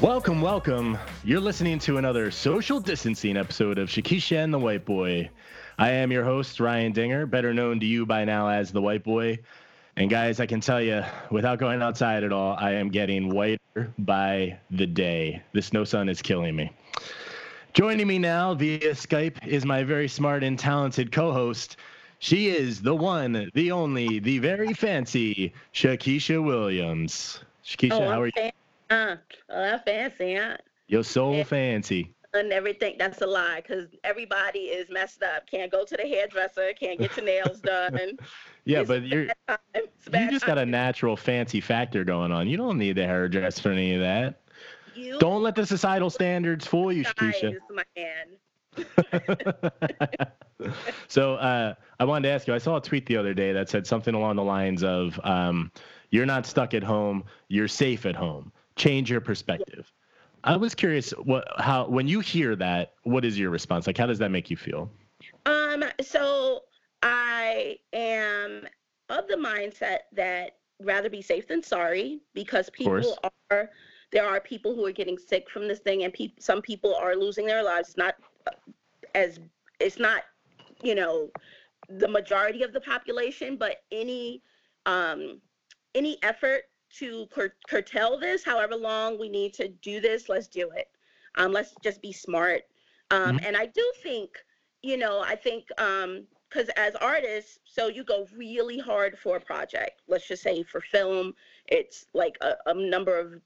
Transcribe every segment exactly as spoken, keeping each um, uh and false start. Welcome, welcome. You're listening to another social distancing episode of Shakisha and the White Boy. I am your host, Ryan Dinger, better known to you by now as the White Boy. And guys, I can tell you, without going outside at all, I am getting whiter by the day. This no sun is killing me. Joining me now via Skype is my very smart and talented co-host. She is the one, the only, the very fancy Shakisha Williams. Shakisha, oh, how are you? Uh, well, I'm fancy, huh? You're so and, fancy. And everything, that's a lie, because everybody is messed up. Can't go to the hairdresser, can't get your nails done. Yeah, it's but you're, you just time. got a natural fancy factor going on. You don't need the hairdresser for any of that. You don't let the societal standards fool you, Shakisha. Man. So uh, I wanted to ask you, I saw a tweet the other day that said something along the lines of, um, you're not stuck at home, you're safe at home. Change your perspective. I was curious what, how, when you hear that, what is your response? Like, how does that make you feel? Um, so I am of the mindset that rather be safe than sorry, because people are, there are people who are getting sick from this thing, and pe- some people are losing their lives. It's not as, it's not, you know, the majority of the population, but any, um, any effort to cur- curtail this, however long we need to do this, let's do it. Um, let's just be smart. Um, mm-hmm. And I do think, you know, I think, um, because as artists, so you go really hard for a project. Let's just say for film, it's like a, a number of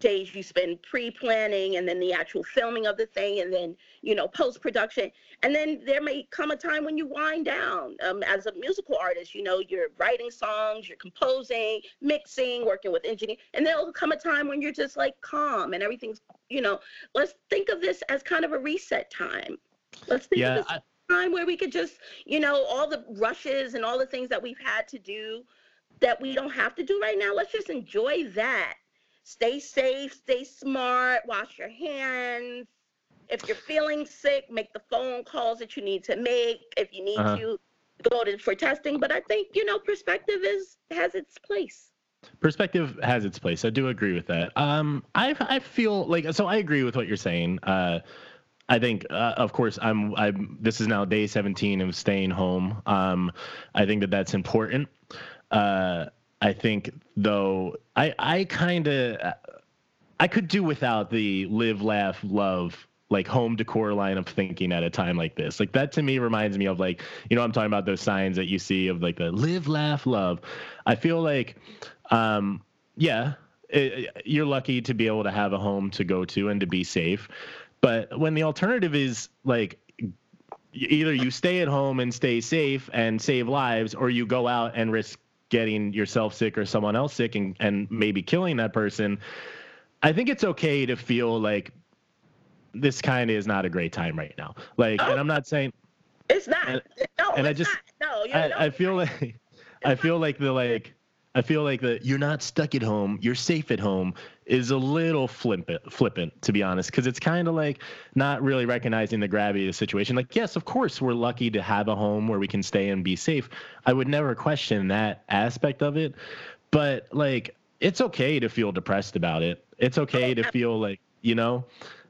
days you spend pre-planning, and then the actual filming of the thing, and then, you know, post-production. And then there may come a time when you wind down. Um, as a musical artist, you know, you're writing songs, you're composing, mixing, working with engineering, and there'll come a time when you're just like calm and everything's, you know, let's think of this as kind of a reset time. Let's think yeah, of this I- time where we could just, you know, all the rushes and all the things that we've had to do that we don't have to do right now. Let's just enjoy that. Stay safe, stay smart, wash your hands. If you're feeling sick, make the phone calls that you need to make. If you need uh-huh. to go to for testing. But I think, you know, perspective is has its place. Perspective has its place. I do agree with that. Um, I I feel like, so I agree with what you're saying. Uh, I think, uh, of course, I'm. I'm. This is now day seventeen of staying home. Um, I think that that's important. Uh. I think, though, I I kind of I could do without the live, laugh, love, like home decor line of thinking at a time like this. Like that to me reminds me of like, you know, I'm talking about those signs that you see of like the live, laugh, love. I feel like, um, yeah, it, you're lucky to be able to have a home to go to and to be safe. But when the alternative is like, either you stay at home and stay safe and save lives, or you go out and risk getting yourself sick or someone else sick and, and maybe killing that person. I think it's okay to feel like this kind of is not a great time right now. Like, oh, and I'm not saying it's not, and, no, and it's I just, not. No, you I, I feel like, it's I feel not. like the, like, I feel like the, you're not stuck at home, you're safe at home is a little flippant, flippant to be honest, because it's kind of like not really recognizing the gravity of the situation. Like, yes, of course, we're lucky to have a home where we can stay and be safe. I would never question that aspect of it. But, like, it's okay to feel depressed about it. It's okay to feel like, you know,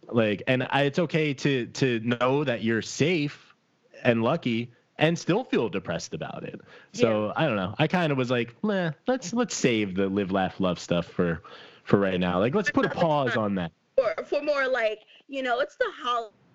like, and I, it's okay to to know that you're safe and lucky and still feel depressed about it. So yeah. I don't know. I kind of was like, nah, let's let's save the live, laugh, love stuff for, for right now. Like, let's put a pause on that. For, for more like, you know, it's the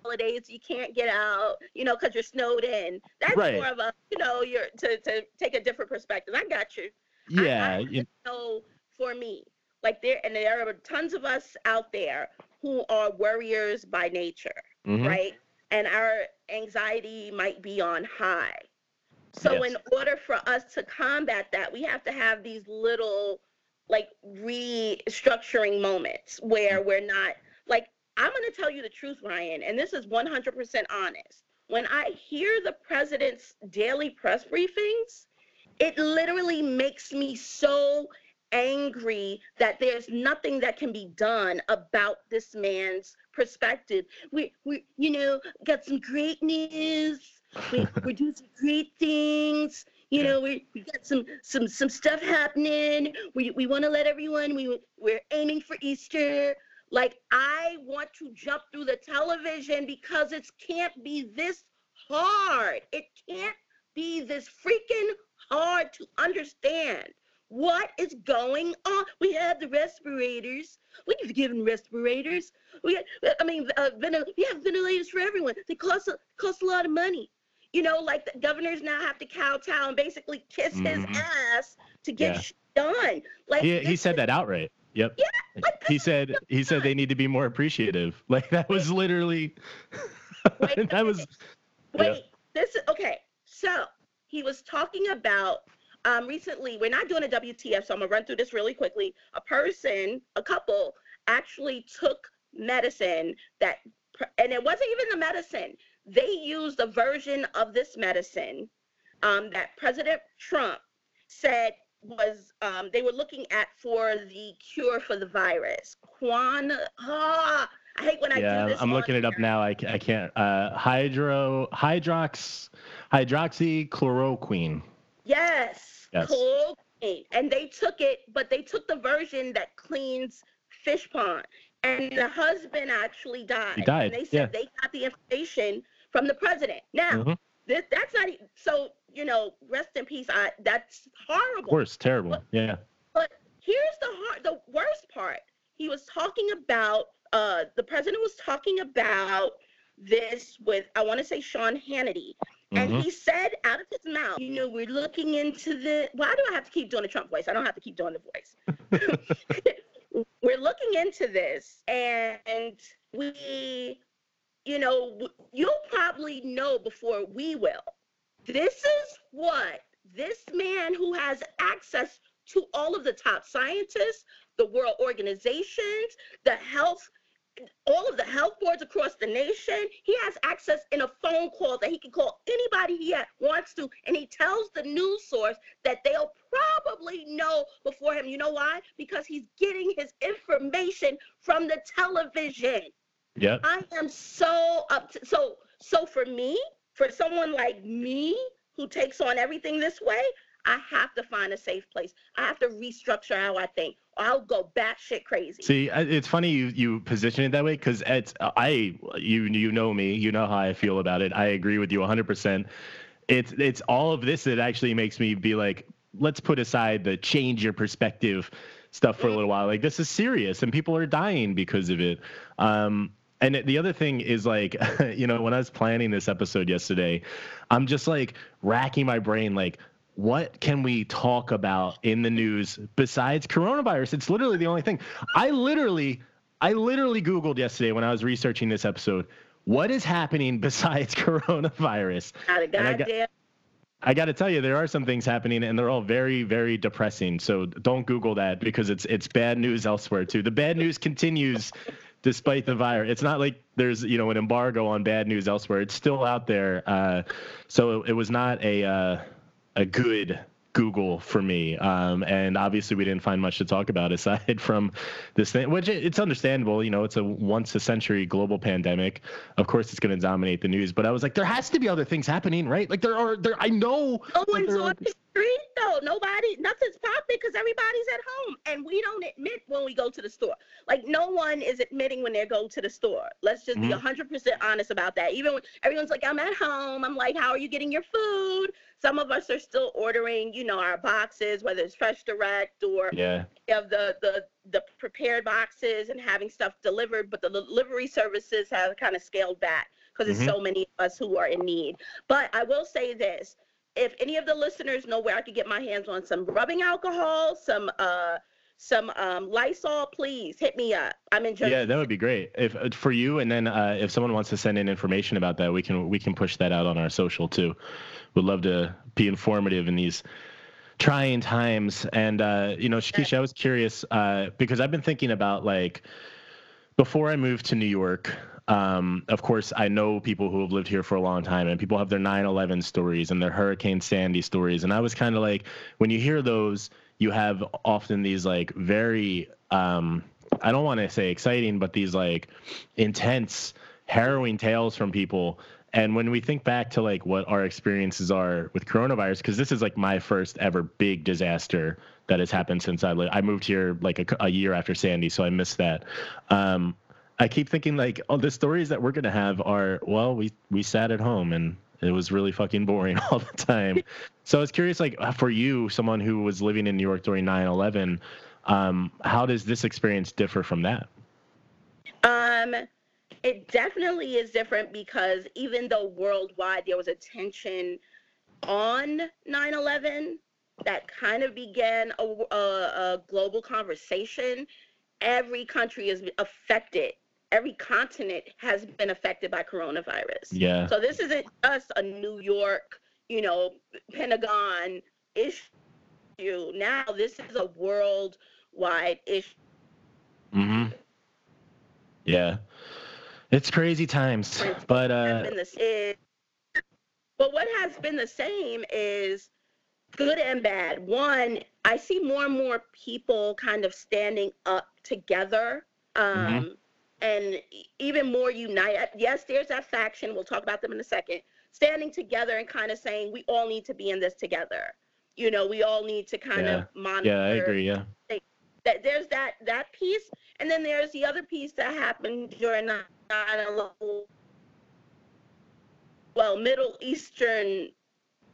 holidays. You can't get out, you know, because you're snowed in. That's right. More of a, you know, you're to, to take a different perspective. I got you. Yeah. I, I yeah. know for me, like there, and there are tons of us out there who are worriers by nature, mm-hmm. right? And our anxiety might be on high. So yes. In order for us to combat that, we have to have these little like restructuring moments where we're not like, I'm going to tell you the truth, Ryan, and this is one hundred percent honest. When I hear the president's daily press briefings, it literally makes me so angry that there's nothing that can be done about this man's perspective. We, we, you know, got some great news. We, we're doing some great things. You yeah. know, we, we got some, some, some stuff happening. We, we want to let everyone. We, we're aiming for Easter. Like, I want to jump through the television because it can't be this hard. It can't be this freaking hard to understand what is going on. We have the respirators. We've given respirators. We, I mean, uh, ventil- we have ventilators for everyone. They cost a, cost a lot of money. You know, like the governors now have to kowtow and basically kiss mm-hmm. his ass to get yeah. shit done. Like he, he said that outright. Yep. Yeah, like, he said he said they need to be more appreciative. Like that was literally wait, that was wait, yeah. this is okay. So he was talking about um recently, we're not doing a W T F, so I'm gonna run through this really quickly. A person, a couple, actually took medicine that and it wasn't even the medicine. They used a version of this medicine um that President Trump said was um, they were looking at for the cure for the virus. Quan, ah, I hate when I yeah, do this. Yeah, I'm looking it up now. I, I can't. Uh, hydro, hydrox, hydroxychloroquine. Yes, yes. Chloroquine. And they took it, but they took the version that cleans fish pond. And the husband actually died. He died. And they said yeah. they got the information from the president. Now, mm-hmm. this, that's not so. You know, rest in peace. I, that's horrible. Of course, terrible. But, yeah. But here's the hard, the worst part. He was talking about, uh, the president was talking about this with, I want to say Sean Hannity. Mm-hmm. And he said out of his mouth, you know, we're looking into the, why do I have to keep doing the Trump voice? I don't have to keep doing the voice. We're looking into this and we, you know, you'll probably know before we will. This is what this man who has access to all of the top scientists, the world organizations, the health, all of the health boards across the nation, he has access in a phone call that he can call anybody he wants to, and he tells the news source that they'll probably know before him. You know why? Because he's getting his information from the television. Yeah. I am so up to, so, so for me, for someone like me who takes on everything this way, I have to find a safe place. I have to restructure how I think. I'll go batshit crazy. See, it's funny you, you position it that way because it's I you you know me, you know how I feel about it. I agree with you one hundred percent. It's it's all of this that actually makes me be like, let's put aside the change your perspective stuff for a little while. Like this is serious, and people are dying because of it. Um, And the other thing is, like, you know, when I was planning this episode yesterday, I'm just like racking my brain, like, what can we talk about in the news besides coronavirus? It's literally the only thing. I literally, I literally Googled yesterday when I was researching this episode, what is happening besides coronavirus? Not a goddamn. I got to tell you, there are some things happening, and they're all very, very depressing. So don't Google that because it's it's bad news elsewhere too. The bad news continues. Despite the virus, it's not like there's, you know, an embargo on bad news elsewhere. It's still out there. Uh, so it, it was not a uh, a good Google for me. Um, and obviously we didn't find much to talk about aside from this thing, which it, it's understandable. You know, it's a once a century global pandemic. Of course, it's going to dominate the news. But I was like, there has to be other things happening, right? Like there are there. I know. No one's on are, the street, though. Nobody. Nothing's popping because everybody's at home. And we don't admit when we go to the store. Like no one is admitting when they go to the store. Let's just mm-hmm. be one hundred percent honest about that. Even when everyone's like, I'm at home. I'm like, how are you getting your food? Some of us are still ordering, you know, our boxes, whether it's Fresh Direct or yeah. you know, the, the the prepared boxes and having stuff delivered. But the delivery services have kind of scaled back because mm-hmm. there's so many of us who are in need. But I will say this. If any of the listeners know where I could get my hands on some rubbing alcohol, some uh, some um, Lysol, please hit me up. I'm in. Jersey. Yeah, that would be great if for you. And then uh, if someone wants to send in information about that, we can we can push that out on our social too. Would love to be informative in these trying times. And, uh, you know, Shakisha, I was curious uh, because I've been thinking about, like, before I moved to New York, um, of course, I know people who have lived here for a long time, and people have their nine eleven stories and their Hurricane Sandy stories. And I was kind of like, when you hear those, you have often these, like, very, um, I don't want to say exciting, but these, like, intense, harrowing tales from people. And when we think back to like what our experiences are with coronavirus, because this is like my first ever big disaster that has happened since I li- I moved here like a, a year after Sandy, so I missed that. Um, I keep thinking like, oh, the stories that we're gonna have are, well, we we sat at home and it was really fucking boring all the time. So I was curious, like for you, someone who was living in New York during nine eleven, um, how does this experience differ from that? Um, it definitely is different because even though worldwide there was attention on nine eleven that kind of began a, a, a global conversation, every country is affected. Every continent has been affected by coronavirus. Yeah. So this isn't us a New York, you know, Pentagon issue. Now this is a worldwide issue. Mm-hmm. Yeah. It's crazy times. It's but uh the, But what has been the same is good and bad. One, I see more and more people kind of standing up together. Um mm-hmm. And even more united. Yes, there's that faction. We'll talk about them in a second. Standing together and kind of saying we all need to be in this together. You know, we all need to kind yeah. of monitor. Yeah, I agree. Yeah. That there's that that piece, and then there's the other piece that happened during nine eleven. Well, Middle Eastern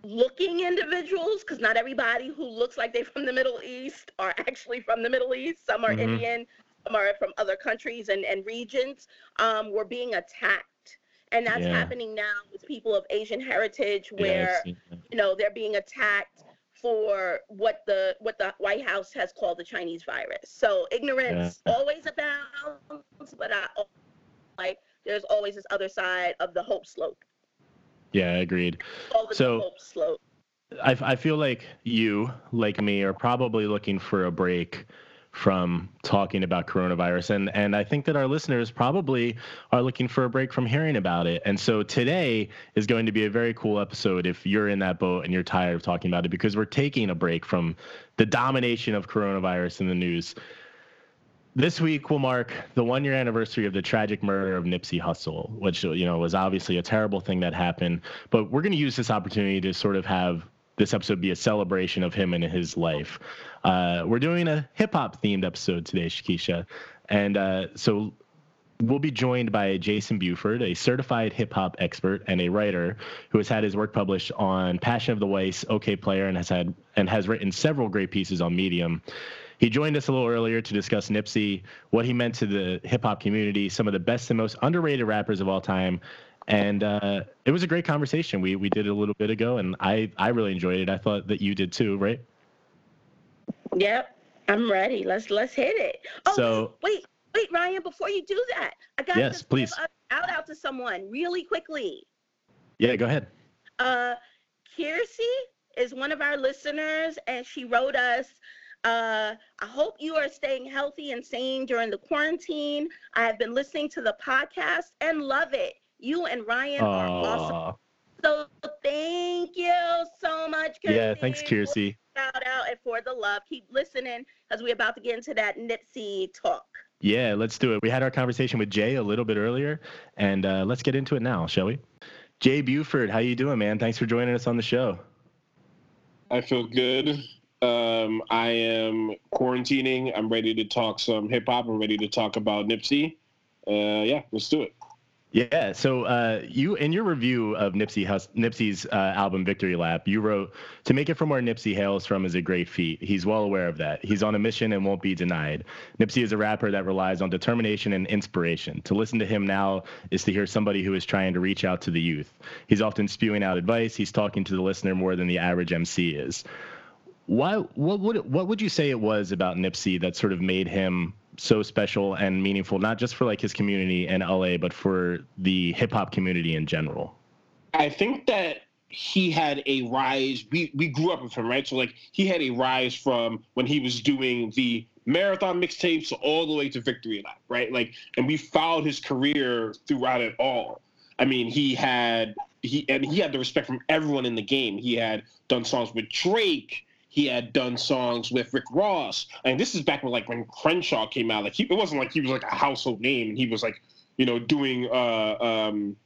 looking individuals, because not everybody who looks like they're from the Middle East are actually from the Middle East. Some are mm-hmm. Indian. Are from other countries and, and regions, um, were being attacked. And that's yeah. happening now with people of Asian heritage where, yeah, you know, they're being attacked for what the what the White House has called the Chinese virus. So ignorance yeah. always abounds, but I like there's always this other side of the hope slope. Yeah, agreed. Over so the hope slope. I, I feel like you, like me, are probably looking for a break from talking about coronavirus. And and I think that our listeners probably are looking for a break from hearing about it. And so today is going to be a very cool episode if you're in that boat and you're tired of talking about it, because we're taking a break from the domination of coronavirus in the news. This week will mark the one-year anniversary of the tragic murder of Nipsey Hussle, which, you know, was obviously a terrible thing that happened. But we're going to use this opportunity to sort of have this episode be a celebration of him and his life. Uh, we're doing a hip hop themed episode today, Shakisha. And uh, so we'll be joined by Jayson Buford, a certified hip hop expert and a writer who has had his work published on Passion of the Weiss, OK Player, and has had and has written several great pieces on Medium. He joined us a little earlier to discuss Nipsey, what he meant to the hip hop community, some of the best and most underrated rappers of all time. And uh, it was a great conversation. We we did it a little bit ago, and I, I really enjoyed it. I thought that you did too, right? Yep, I'm ready. Let's let's hit it. Oh, so, wait, wait, Ryan, before you do that, I got yes, to please. give a shout out to someone really quickly. Yeah, go ahead. Uh, Kiersey is one of our listeners, and she wrote us, uh, I hope you are staying healthy and sane during the quarantine. I have been listening to the podcast and love it. You and Ryan Aww. Are awesome. So thank you so much, Kiersey. Yeah, thanks, Kiersey. Shout out and for the love. Keep listening because we're about to get into that Nipsey talk. Yeah, let's do it. We had our conversation with Jay a little bit earlier, and uh, let's get into it now, shall we? Jay Buford, how you doing, man? Thanks for joining us on the show. I feel good. Um, I am quarantining. I'm ready to talk some hip-hop. I'm ready to talk about Nipsey. Uh, yeah, let's do it. Yeah, so uh, you in your review of Nipsey Hus- Nipsey's uh, album Victory Lap, you wrote, "To make it from where Nipsey hails from is a great feat. He's well aware of that. He's on a mission and won't be denied. Nipsey is a rapper that relies on determination and inspiration. To listen to him now is to hear somebody who is trying to reach out to the youth. He's often spewing out advice. He's talking to the listener more than the average M C is." Why? What would what would you say it was about Nipsey that sort of made him so special and meaningful, not just for like his community in L A, but for the hip hop community in general? I think that he had a rise. We, we grew up with him, right? So like he had a rise from when he was doing the Marathon mixtapes all the way to Victory Lap, right? Like, and we followed his career throughout it all. I mean, he had, he, and he had the respect from everyone in the game. He had done songs with Drake. He had done songs with Rick Ross. And this is back when, like, when Crenshaw came out. Like, he, it wasn't like he was, like, a household name. And he was, like, you know, doing uh, um,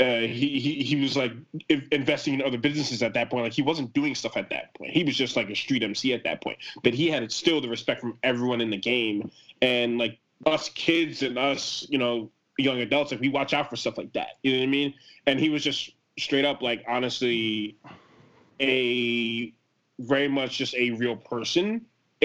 Uh, he, he he was like investing in other businesses at that point. Like, he wasn't doing stuff at that point. He was just like a street M C at that point. But he had still the respect from everyone in the game, and like us kids and us, you know, young adults, like we watch out for stuff like that. You know what I mean? And he was just straight up, like, honestly, a very much just a real person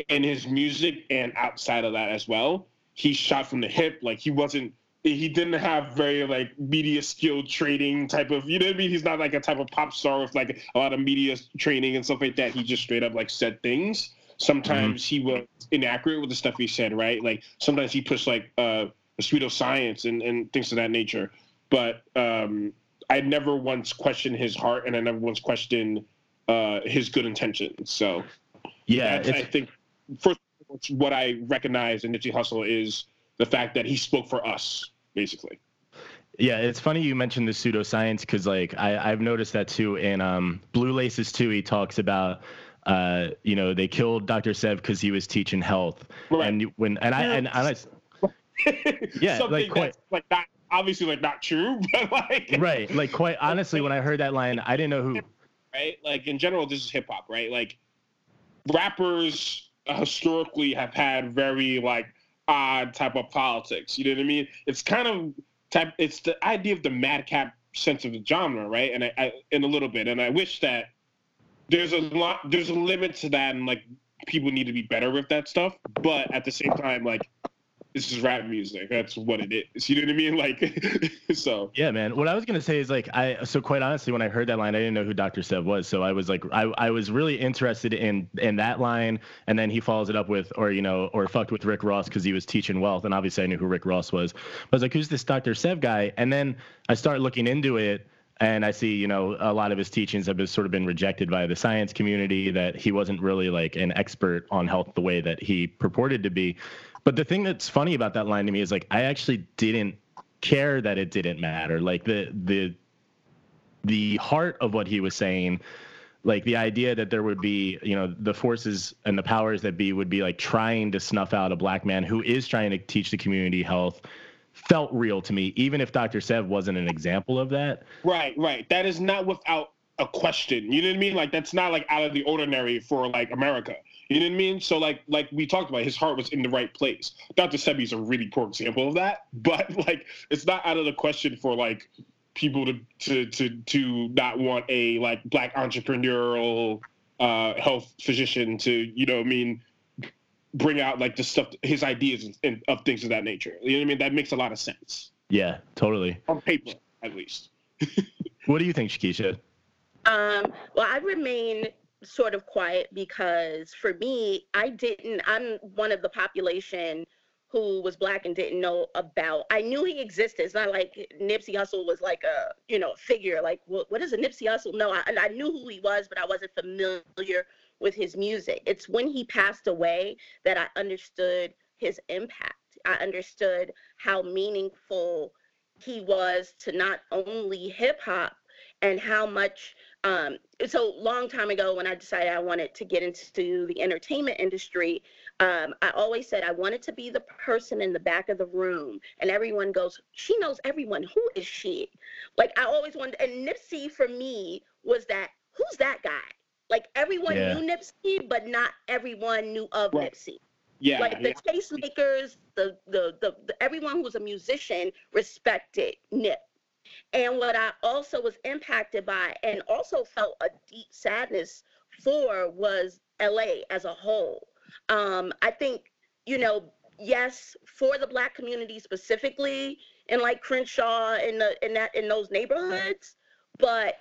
in his music and outside of that as well. He shot from the hip. Like, he wasn't. He didn't have very, like, media skill training type of, you know what I mean? He's not, like, a type of pop star with, like, a lot of media training and stuff like that. He just straight up, like, said things. Sometimes mm-hmm. he was inaccurate with the stuff he said, right? Like, sometimes he pushed, like, uh, a suite of science and, and things of that nature. But um, I never once questioned his heart, and I never once questioned uh, his good intentions. So, yeah, I think, first of all, what I recognize in Nipsey Hussle is the fact that he spoke for us. Basically. Yeah, it's funny you mentioned the pseudoscience because, like, I, I've noticed that too. In um, Blue Laces too, he talks about, uh, you know, they killed Doctor Sebi because he was teaching health, right. and when and I and I, yeah, something like quite that's, like not obviously like not true, but like right, like quite honestly, when I heard that line, I didn't know who. Right, like in general, this is hip hop, right? Like rappers historically have had very like. Odd type of politics, you know what I mean? It's kind of type. It's the idea of the madcap sense of the genre, right? And I, I in a little bit, and I wish that there's a lot, there's a limit to that, and like people need to be better with that stuff. But at the same time, like this is rap music. That's what it is. You know what I mean? Like, so yeah, man. What I was gonna say is like I. So quite honestly, when I heard that line, I didn't know who Doctor Sebi was. So I was like, I, I was really interested in in that line, and then he follows it up with, or you know, or fucked with Rick Ross because he was teaching wealth, and obviously I knew who Rick Ross was. But I was like, who's this Doctor Sebi guy? And then I start looking into it. And I see, you know, a lot of his teachings have been sort of been rejected by the science community, that he wasn't really like an expert on health the way that he purported to be. But the thing that's funny about that line to me is like, I actually didn't care that it didn't matter. Like the the the heart of what he was saying, like the idea that there would be, you know, the forces and the powers that be would be like trying to snuff out a black man who is trying to teach the community health, felt real to me, even if Doctor Sebi wasn't an example of that. Right, right. That is not without a question. You know what I mean? Like, that's not, like, out of the ordinary for, like, America. You know what I mean? So, like, like we talked about, his heart was in the right place. Doctor Sebi is a really poor example of that, but, like, it's not out of the question for, like, people to to to, to not want a, like, black entrepreneurial uh, health physician to, you know what I mean, bring out like the stuff, his ideas and, and of things of that nature. You know what I mean? That makes a lot of sense. Yeah, totally. On paper, at least. What do you think, Shakisha? Um, well, I remain sort of quiet because for me, I didn't, I'm one of the population who was black and didn't know about, I knew he existed. It's not like Nipsey Hussle was like a, you know, figure. Like, what, what is a Nipsey Hussle? No, I, I knew who he was, but I wasn't familiar with his music. It's when he passed away that I understood his impact. I understood how meaningful he was to not only hip hop and how much, um, so long time ago when I decided I wanted to get into the entertainment industry, um, I always said I wanted to be the person in the back of the room and everyone goes, she knows everyone, who is she? Like I always wanted, and Nipsey for me was that, who's that guy? Like, everyone yeah. knew Nipsey, but not everyone knew of right. Nipsey. Yeah, like, the yeah. tastemakers, the, the, the, the, everyone who was a musician respected Nip. And what I also was impacted by and also felt a deep sadness for was L A as a whole. Um, I think, you know, yes, for the black community specifically, and like Crenshaw and the in that in those neighborhoods, but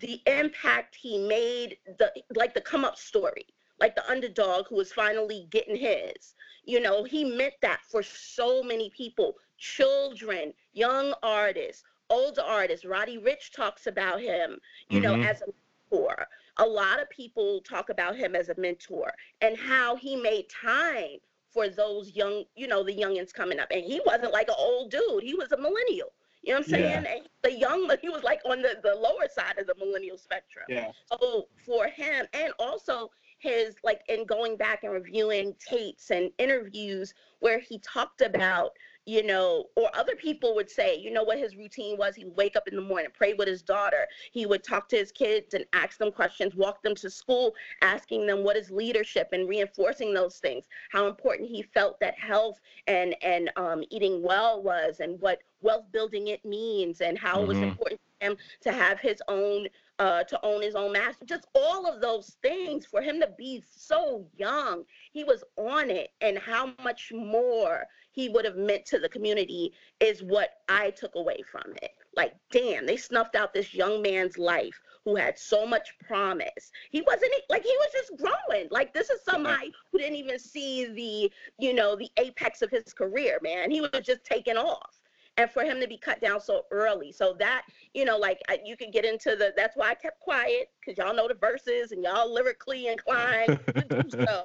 the impact he made, the like the come up story, like the underdog who was finally getting his, you know, he meant that for so many people, children, young artists, older artists. Roddy Ricch talks about him, you mm-hmm. know, as a mentor. A lot of people talk about him as a mentor and how he made time for those young, you know, the youngins coming up. And he wasn't like an old dude. He was a millennial. You know what I'm saying? Yeah. And the young, he was like on the, the lower side of the millennial spectrum. Yeah. So for him, and also his, like, in going back and reviewing tapes and interviews where he talked about, you know, or other people would say, you know what his routine was? He would wake up in the morning, pray with his daughter. He would talk to his kids and ask them questions, walk them to school, asking them what is leadership and reinforcing those things, how important he felt that health and, and um, eating well was, and what wealth building it means, and how mm-hmm. it was important for him to have his own, uh, to own his own master, just all of those things. For him to be so young, he was on it, and how much more he would have meant to the community is what I took away from it. Like, damn, they snuffed out this young man's life who had so much promise. He wasn't, like, he was just growing. Like, this is somebody who didn't even see the, you know, the apex of his career, man. He was just taking off. And for him to be cut down so early. So that, you know, like, I, you could get into the, that's why I kept quiet, because y'all know the verses and y'all lyrically inclined to do so.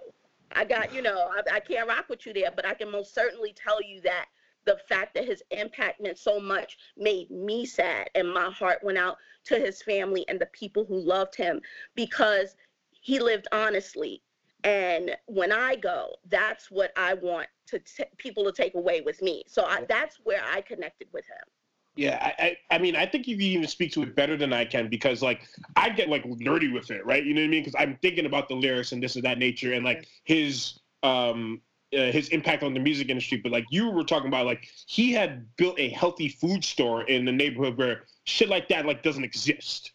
I got, you know, I, I can't rock with you there, but I can most certainly tell you that the fact that his impact meant so much made me sad, and my heart went out to his family and the people who loved him, because he lived honestly. And when I go, that's what I want to t- people to take away with me. So I, that's where I connected with him. Yeah, I, I I mean, I think you can even speak to it better than I can, because, like, I get, like, nerdy with it, right? You know what I mean? Because I'm thinking about the lyrics and this and that nature, and, like, his um uh, his impact on the music industry. But, like, you were talking about, like, he had built a healthy food store in the neighborhood where shit like that, like, doesn't exist.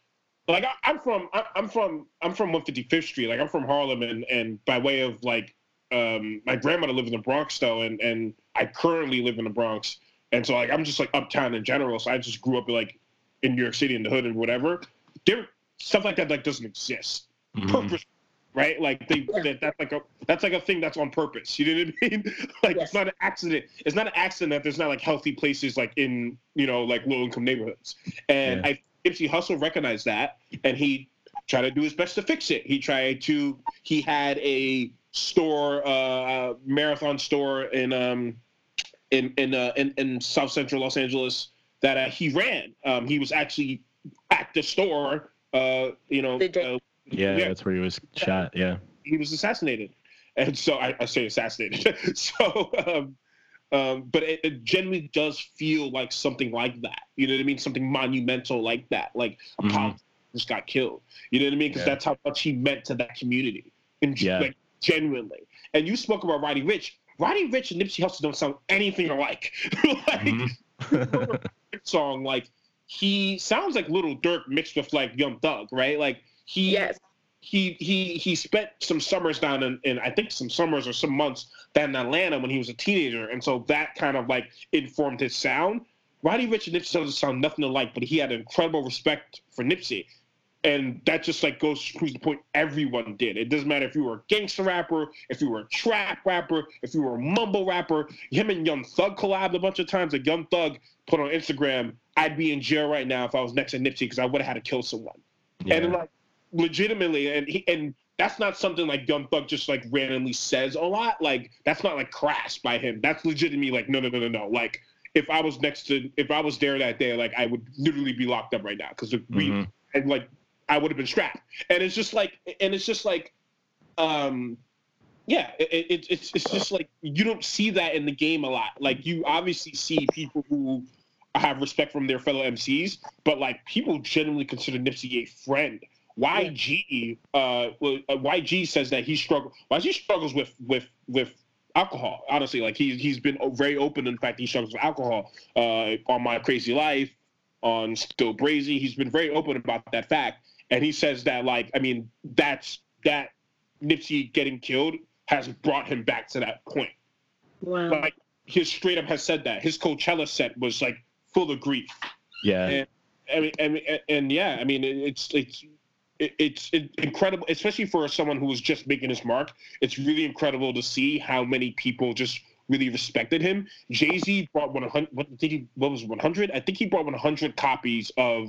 Like, I, I'm from I'm from I'm from one fifty-fifth Street. Like, I'm from Harlem, and, and by way of, like, um my grandmother lived in the Bronx though, and, and I currently live in the Bronx. And so, like, I'm just, like, uptown in general. So I just grew up, like, in New York City in the hood and whatever. There, stuff like that, like, doesn't exist. Mm-hmm. Purpose, right? Like, they yeah. that, that's like a that's like a thing that's on purpose. You know what I mean? Like, yes. It's not an accident. It's not an accident that there's not, like, healthy places, like, in, you know, like, low income neighborhoods. And yeah. I Nipsey Hussle recognized that, and he tried to do his best to fix it. He tried to. He had a store, uh, a Marathon store in um. In in, uh, in in South Central Los Angeles that uh, he ran. Um, he was actually at the store. Uh, you know. Uh, yeah, yeah, that's where he was shot. Yeah. He was assassinated, and so I, I say assassinated. so, um, um, but it, it generally does feel like something like that. You know what I mean? Something monumental like that. Like a mm-hmm. pop just got killed. You know what I mean? Because yeah. that's how much he meant to that community, and yeah. like, genuinely. And you spoke about Roddy Ricch. Roddy Ricch and Nipsey Hussle don't sound anything alike. Like, mm-hmm. song, like, he sounds like Lil Durk mixed with, like, Young Thug, right? Like, he yes. he he he spent some summers down in, in, I think some summers or some months down in Atlanta when he was a teenager, and so that kind of, like, informed his sound. Roddy Ricch and Nipsey doesn't sound nothing alike, but he had an incredible respect for Nipsey. And that just, like, goes to prove the point everyone did. It doesn't matter if you were a gangster rapper, if you were a trap rapper, if you were a mumble rapper. Him and Young Thug collabed a bunch of times. Like, Young Thug put on Instagram, "I'd be in jail right now if I was next to Nipsey because I would have had to kill someone." Yeah. And, like, legitimately, and he, and that's not something, like, Young Thug just, like, randomly says a lot. Like, that's not, like, crass by him. That's legitimately, like, no, no, no, no, no. Like, if I was next to, if I was there that day, like, I would literally be locked up right now because mm-hmm. we, and, like, I would have been strapped. And it's just like, and it's just like, um, yeah, it, it, it's it's just like, you don't see that in the game a lot. Like, you obviously see people who have respect from their fellow M Cs, but, like, people generally consider Nipsey a friend. Y G, uh, Y G says that he struggles. Y G struggles with with with alcohol. Honestly, like, he he's been very open in the fact that he struggles with alcohol. Uh, on My Crazy Life, on Still Brazy, he's been very open about that fact. And he says that, like, I mean, that's that Nipsey getting killed has brought him back to that point. Wow. Like, his straight up has said that. His Coachella set was, like, full of grief. Yeah. And I mean, and, and, and yeah, I mean, it's it's it's it's incredible, especially for someone who was just making his mark. It's really incredible to see how many people just really respected him. Jay-Z brought one hundred. What did he? What was one hundred? I think he brought one hundred copies of.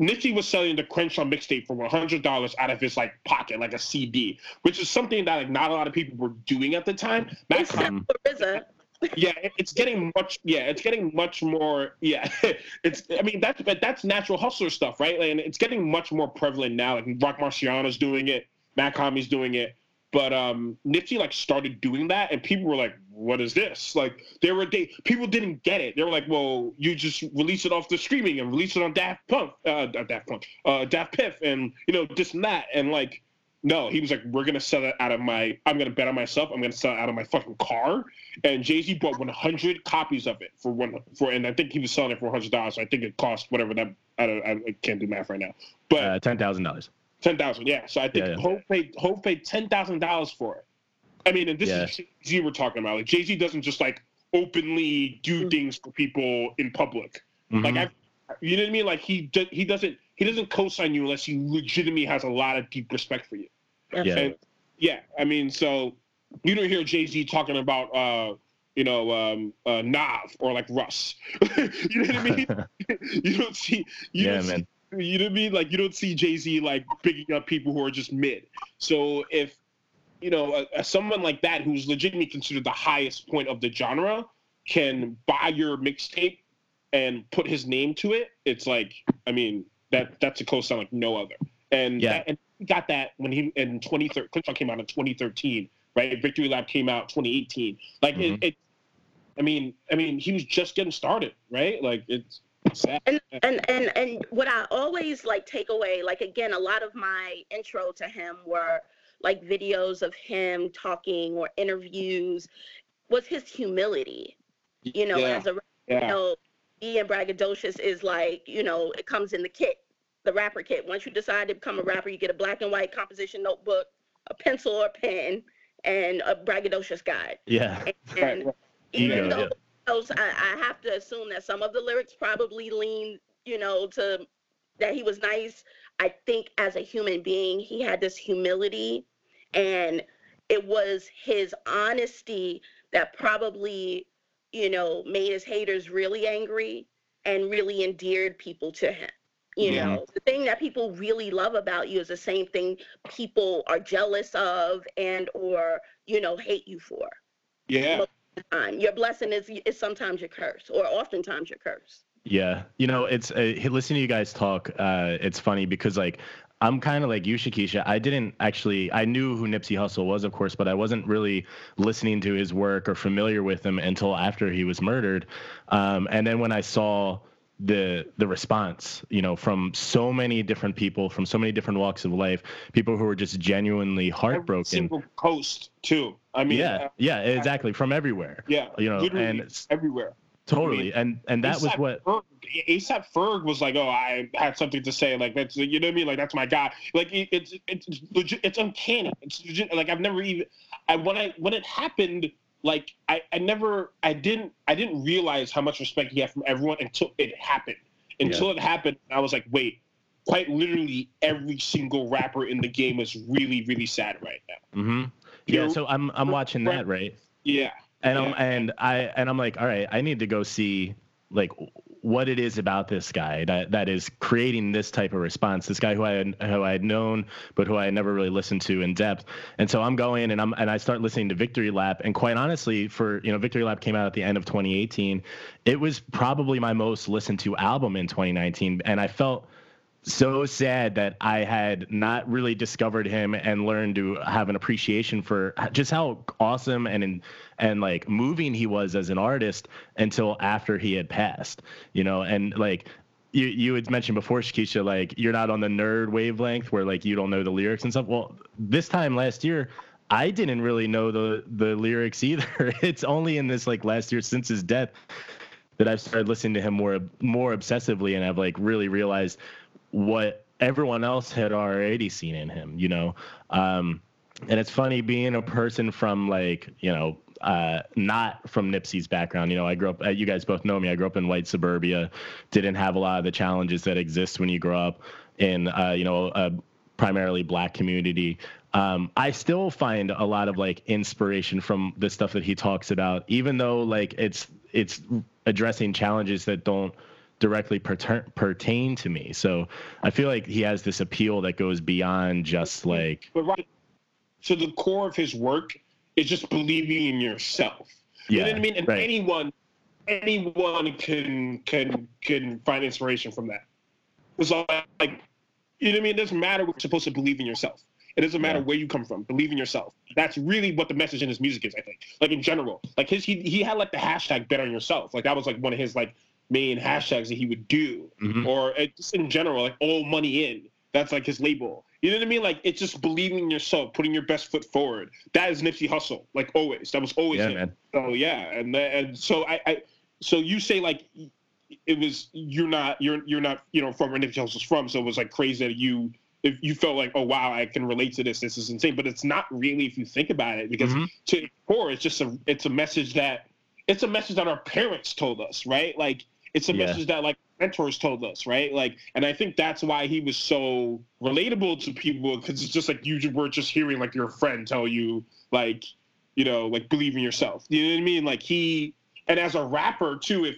Nipsey was selling the Crenshaw mixtape for one hundred dollars out of his, like, pocket, like a C D, which is something that, like, not a lot of people were doing at the time. Max, um, yeah, it, it's getting much. Yeah, it's getting much more. Yeah, it's. I mean, that's but that's natural hustler stuff, right? Like, and it's getting much more prevalent now. Like, Rock Marciano's doing it, Matt Comey's doing it, but um, Nipsey, like, started doing that, and people were like, what is this? Like, there were they people didn't get it. They were like, well, you just release it off the streaming and release it on Daft Punk, uh, Daft Punk, uh, Daft Piff, and you know this and that, and like, no, he was like, we're gonna sell it out of my. I'm gonna bet on myself. I'm gonna sell it out of my fucking car. And Jay-Z bought one hundred copies of it for one for, and I think he was selling it for one hundred dollars. So I think it cost whatever that. I don't. I can't do math right now. But uh, ten thousand dollars. Ten thousand. Yeah. So I think yeah, yeah. Hov paid Hov paid ten thousand dollars for it. I mean, and this yeah. is Jay-Z we're talking about. Like, Jay-Z doesn't just, like, openly do things for people in public. Mm-hmm. Like, I've, you know what I mean? Like, he do, he doesn't he doesn't co-sign you unless he legitimately has a lot of deep respect for you. Yeah. And, yeah, I mean, so you don't hear Jay-Z talking about, uh, you know, um, uh, Nav or, like, Russ. You know what I mean? you don't see... You yeah, don't man. See, you know what I mean? Like, you don't see Jay-Z, like, picking up people who are just mid. So if... You know, uh, someone like that who's legitimately considered the highest point of the genre can buy your mixtape and put his name to it. It's like, I mean, that that's a co-sign like no other. And yeah, that, and he got that when he in twenty thirteen. Crenshaw came out in twenty thirteen, right? Victory Lap came out twenty eighteen. Like mm-hmm. it, it, I mean, I mean, he was just getting started, right? Like it's sad. And, and and and what I always like take away, like again, a lot of my intro to him were like videos of him talking or interviews, was his humility. You know, yeah, as a yeah. you know, being braggadocious is like, you know, it comes in the kit, the rapper kit. Once you decide to become a rapper, you get a black and white composition notebook, a pencil or a pen, and a braggadocious guide. Yeah. And, and right. even yeah, though yeah. those, I, I have to assume that some of the lyrics probably lean, you know, to that he was nice. I think as a human being, he had this humility. And it was his honesty that probably, you know, made his haters really angry and really endeared people to him. You yeah. know, the thing that people really love about you is the same thing people are jealous of and or, you know, hate you for. Yeah. Most of the time. Your blessing is, is sometimes your curse, or oftentimes your curse. Yeah. You know, it's uh, listening to you guys talk. Uh, it's funny because, like, I'm kind of like you, Shakisha. I didn't actually, I knew who Nipsey Hussle was, of course, but I wasn't really listening to his work or familiar with him until after he was murdered. Um, and then when I saw the the response, you know, from so many different people, from so many different walks of life, people who were just genuinely heartbroken. Every coast, too. I mean, yeah, yeah, exactly. From everywhere. Yeah. You know, and everywhere. Totally, I mean, and and that A$AP was what A$AP Ferg was like. Oh, I had something to say. Like that's, you know what I mean. Like that's my guy. Like it, it's it's legit. It's uncanny. It's legit. Like I've never even. I when I when it happened, like I, I never I didn't I didn't realize how much respect he had from everyone until it happened. Until yeah. it happened, I was like, wait. Quite literally, every single rapper in the game is really really sad right now. Mm-hmm. Yeah. You're, so I'm I'm watching that right. Yeah. And I'm and I and I'm like, all right, I need to go see like what it is about this guy that, that is creating this type of response. This guy who I had, who I had known, but who I had never really listened to in depth. And so I'm going and I'm and I start listening to Victory Lap. And quite honestly, for you know, Victory Lap came out at the end of twenty eighteen. It was probably my most listened to album in twenty nineteen, and I felt so sad that I had not really discovered him and learned to have an appreciation for just how awesome and and like moving he was as an artist until after he had passed, you know. And like you you had mentioned before, Shakisha, like you're not on the nerd wavelength where like you don't know the lyrics and stuff. Well, this time last year, I didn't really know the the lyrics either. It's only in this like last year since his death that I've started listening to him more more obsessively, and I've like really realized what everyone else had already seen in him, you know? Um, and it's funny being a person from like, you know, uh, not from Nipsey's background. You know, I grew up, you guys both know me. I grew up in white suburbia, didn't have a lot of the challenges that exist when you grow up in, uh, you know, a primarily black community. Um, I still find a lot of like inspiration from the stuff that he talks about, even though like it's, it's addressing challenges that don't directly pertain to me. So I feel like he has this appeal that goes beyond just like. But right. So the core of his work is just believing in yourself. Yeah, you know what I mean? And right. anyone, anyone can, can, can find inspiration from that. It's like, you know what I mean? It doesn't matter. We're supposed to believe in yourself. It doesn't matter where you come from. Believe in yourself. That's really what the message in his music is, I think. Like, in general. Like, his he, he had, like, the hashtag bet on yourself. Like, that was, like, one of his, like, main hashtags that he would do. Mm-hmm. Or uh, just in general, like, all money in. That's, like, his label. You know what I mean? Like, it's just believing in yourself, putting your best foot forward. That is Nipsey Hussle. Like, always. That was always yeah, him. Man. So, yeah. And, and so I, I – so you say, like – it was you're not you're you're not you know from where Nipsey Hussle's from, so it was like crazy that you if you felt like, oh wow, I can relate to this, this is insane. But it's not really if you think about it, because mm-hmm. to the core it's just a it's a message that it's a message that our parents told us, right? Like it's a yeah. message that like mentors told us, right? Like, and I think that's why he was so relatable to people, because it's just like you were just hearing like your friend tell you like, you know, like believe in yourself. You know what I mean? Like he and as a rapper too, if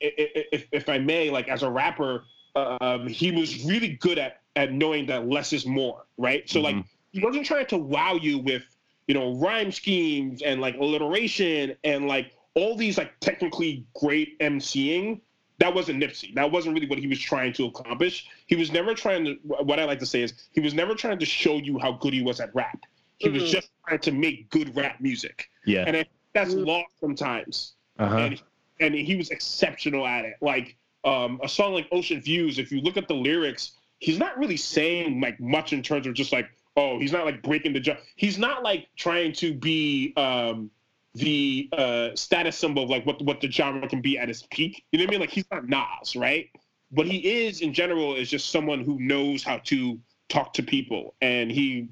If, if I may, like as a rapper, um, he was really good at, at knowing that less is more, right? So mm-hmm. like he wasn't trying to wow you with, you know, rhyme schemes and like alliteration and like all these like technically great MCing. That wasn't Nipsey. That wasn't really what he was trying to accomplish. He was never trying to, what I like to say is he was never trying to show you how good he was at rap. He mm-hmm. was just trying to make good rap music. Yeah. And I think that's mm-hmm. lost sometimes. Uh-huh. And, And he was exceptional at it. Like um, a song like Ocean Views, if you look at the lyrics, he's not really saying like much in terms of just like, oh, he's not like breaking the jump. He's not like trying to be um, the uh, status symbol of like what what the genre can be at its peak. You know what I mean? Like he's not Nas, right? But he is in general is just someone who knows how to talk to people. And he,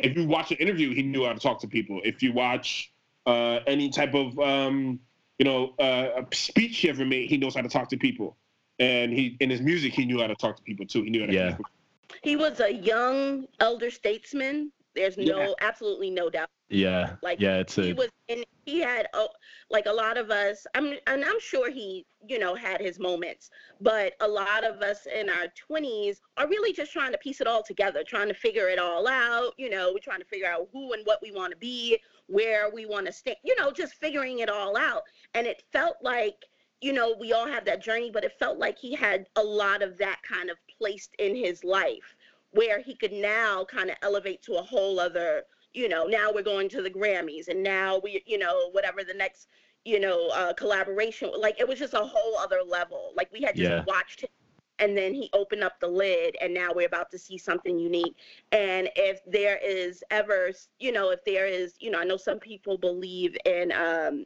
if you watch an interview, he knew how to talk to people. If you watch uh, any type of um, you know, uh, a speech he ever made, he knows how to talk to people. And he in his music, he knew how to talk to people, too. He knew how to yeah. talk to people. He was a young, elder statesman. There's no, yeah. absolutely no doubt. Yeah, like, yeah, it's a... He was, and he had, oh, like, a lot of us, I'm, and I'm sure he, you know, had his moments, but a lot of us in our twenties are really just trying to piece it all together, trying to figure it all out, you know, we're trying to figure out who and what we want to be, where we want to stay, you know, just figuring it all out. And it felt like, you know, we all have that journey, but it felt like he had a lot of that kind of placed in his life where he could now kind of elevate to a whole other, you know, now we're going to the Grammys and now we, you know, whatever the next, you know, uh, collaboration, like it was just a whole other level. Like we had just yeah. watched him and then he opened up the lid and now we're about to see something unique. And if there is ever, you know, if there is, you know, I know some people believe in, um,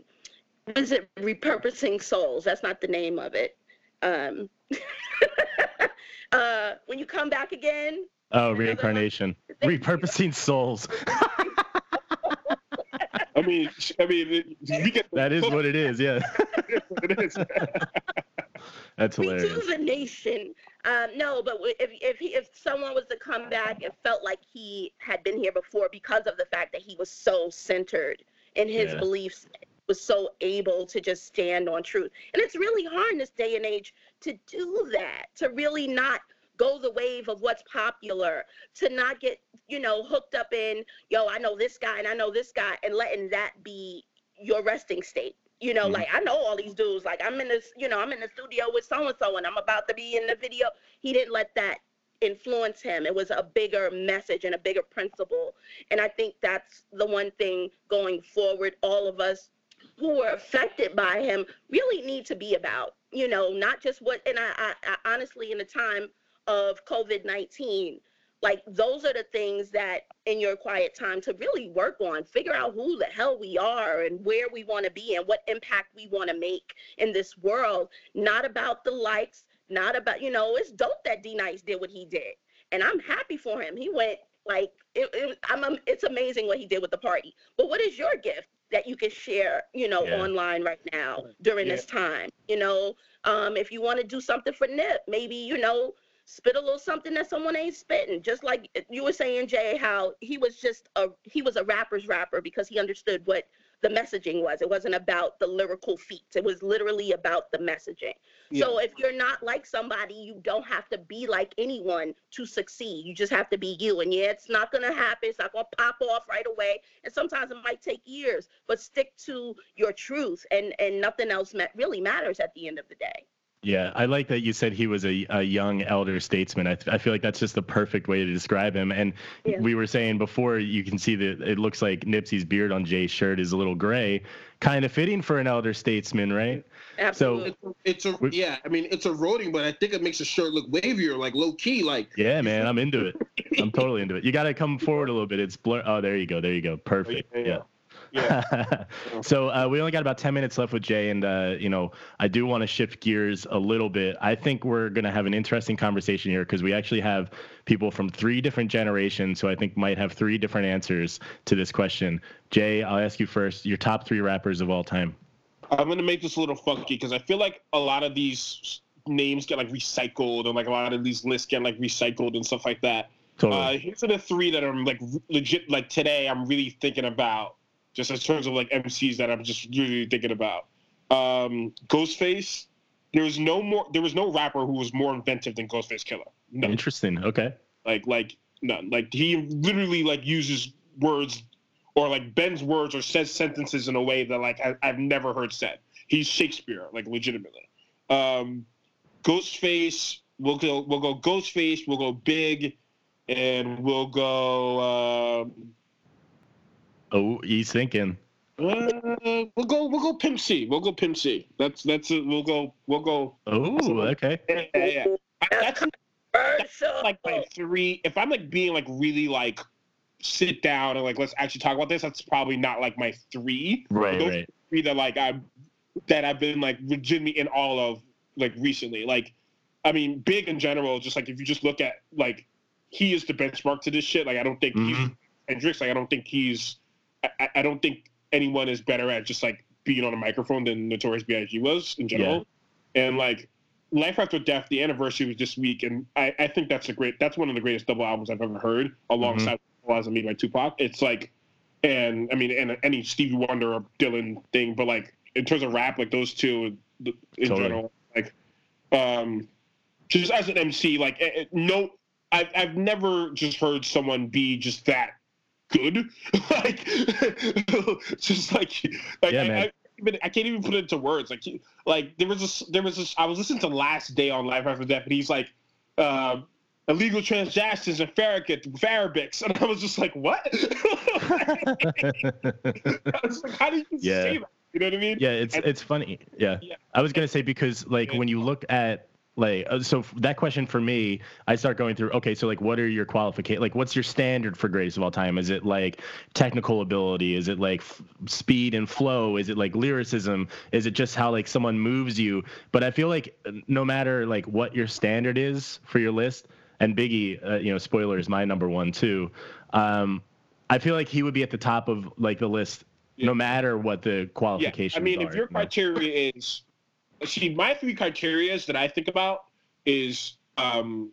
is it repurposing souls? That's not the name of it. Um, uh, when you come back again. Oh, reincarnation. Repurposing souls. I mean, I mean, we get that is what it is. Yeah. It is. That's hilarious. Rejuvenation. Um, no, but if if he, if someone was to come back, it felt like he had been here before because of the fact that he was so centered in his yeah. beliefs, was so able to just stand on truth. And it's really hard in this day and age to do that, to really not go the wave of what's popular, to not get, you know, hooked up in, yo, I know this guy and I know this guy, and letting that be your resting state. You know, mm-hmm. like I know all these dudes, like I'm in this, you know, I'm in the studio with so-and-so and I'm about to be in the video. He didn't let that influence him. It was a bigger message and a bigger principle. And I think that's the one thing going forward, all of us who were affected by him really need to be about, you know, not just what, and I, I, I honestly, in the time of COVID nineteen, like those are the things that in your quiet time to really work on, figure out who the hell we are and where we want to be and what impact we want to make in this world. Not about the likes, not about, you know, it's dope that D Nice did what he did. And I'm happy for him. He went like, it, it, I'm, um, it's amazing what he did with the party. But what is your gift that you can share, you know, yeah. online right now during yeah. this time? You know, um, if you want to do something for Nip, maybe, you know, spit a little something that someone ain't spitting. Just like you were saying, Jay, how he was just a, he was a rapper's rapper because he understood what the messaging was. It wasn't about the lyrical feats. It was literally about the messaging. Yeah. So if you're not like somebody, you don't have to be like anyone to succeed. You just have to be you. And yeah, it's not going to happen. It's not going to pop off right away. And sometimes it might take years, but stick to your truth and, and nothing else really matters at the end of the day. Yeah, I like that you said he was a, a young elder statesman. I, th- I feel like that's just the perfect way to describe him. And yeah. we were saying before, you can see that it looks like Nipsey's beard on Jay's shirt is a little gray, kind of fitting for an elder statesman, right? Absolutely. So it's a, yeah, I mean, it's eroding, but I think it makes the shirt look wavier, like low key. Like yeah, man, I'm into it. I'm totally into it. You got to come forward a little bit. It's blur. Oh, there you go. There you go. Perfect. Yeah. yeah. Yeah. so uh, we only got about ten minutes left with Jay, and uh, you know, I do want to shift gears a little bit. I think we're going to have an interesting conversation here because we actually have people from three different generations who I think might have three different answers to this question. Jay, I'll ask you first, your top three rappers of all time. I'm going to make this a little funky because I feel like a lot of these names get like recycled, and like a lot of these lists get like recycled and stuff like that. Totally. Uh, here's are the three that I'm like legit, like today I'm really thinking about. Just in terms of like M Cs that I'm just usually thinking about. Um, Ghostface, there was no more. There was no rapper who was more inventive than Ghostface Killer. None. Interesting. Okay. Like like none. Like he literally like uses words or like bends words or says sentences in a way that like I, I've never heard said. He's Shakespeare, like legitimately. Um, Ghostface, we'll go. We'll go Ghostface. We'll go Big, and we'll go. Uh, Oh, he's thinking. Uh, we'll go. We'll go. Pimp C. We'll go. Pimp C. That's that's. It. We'll go. We'll go. Oh, okay. Yeah, yeah. I, that's, that's like my three. If I'm like being like really like sit down and like let's actually talk about this, that's probably not like my three. Right, Those right. Three that like I that I've been like legitimately in all of like recently. Like, I mean, Big in general. Just like if you just look at like he is the benchmark to this shit. Like I don't think mm-hmm. he's Hendrix. Like I don't think he's. I, I don't think anyone is better at just, like, being on a microphone than Notorious B I G was in general. Yeah. And, like, Life After Death, the anniversary was this week, and I, I think that's a great – that's one of the greatest double albums I've ever heard alongside mm-hmm. Lies on Me by Tupac. It's, like – and, I mean, and any Stevie Wonder or Dylan thing, but, like, in terms of rap, like, those two in totally. General, like, um, just as an M C, like, it, it, no – I've, I've never just heard someone be just that – good like just like, like yeah, I, I, even, I can't even put it into words like like there was this there was this I was listening to Last Day on Life After Death, and he's like uh illegal transactions and Farabix, and I was just like what I was like how did you yeah. say that, you know what I mean? Yeah, it's and, it's funny. Yeah. yeah I was gonna say because like when you look at Like, so that question for me, I start going through, okay, so like, what are your qualifications? Like, what's your standard for greatest of all time? Is it like technical ability? Is it like f- speed and flow? Is it like lyricism? Is it just how like someone moves you? But I feel like no matter like what your standard is for your list, and Biggie, uh, you know, spoiler is my number one too. Um, I feel like he would be at the top of like the list, yeah. no matter what the qualifications are. Yeah. I mean, are, if your criteria you know? is... See, my three criteria that I think about is um,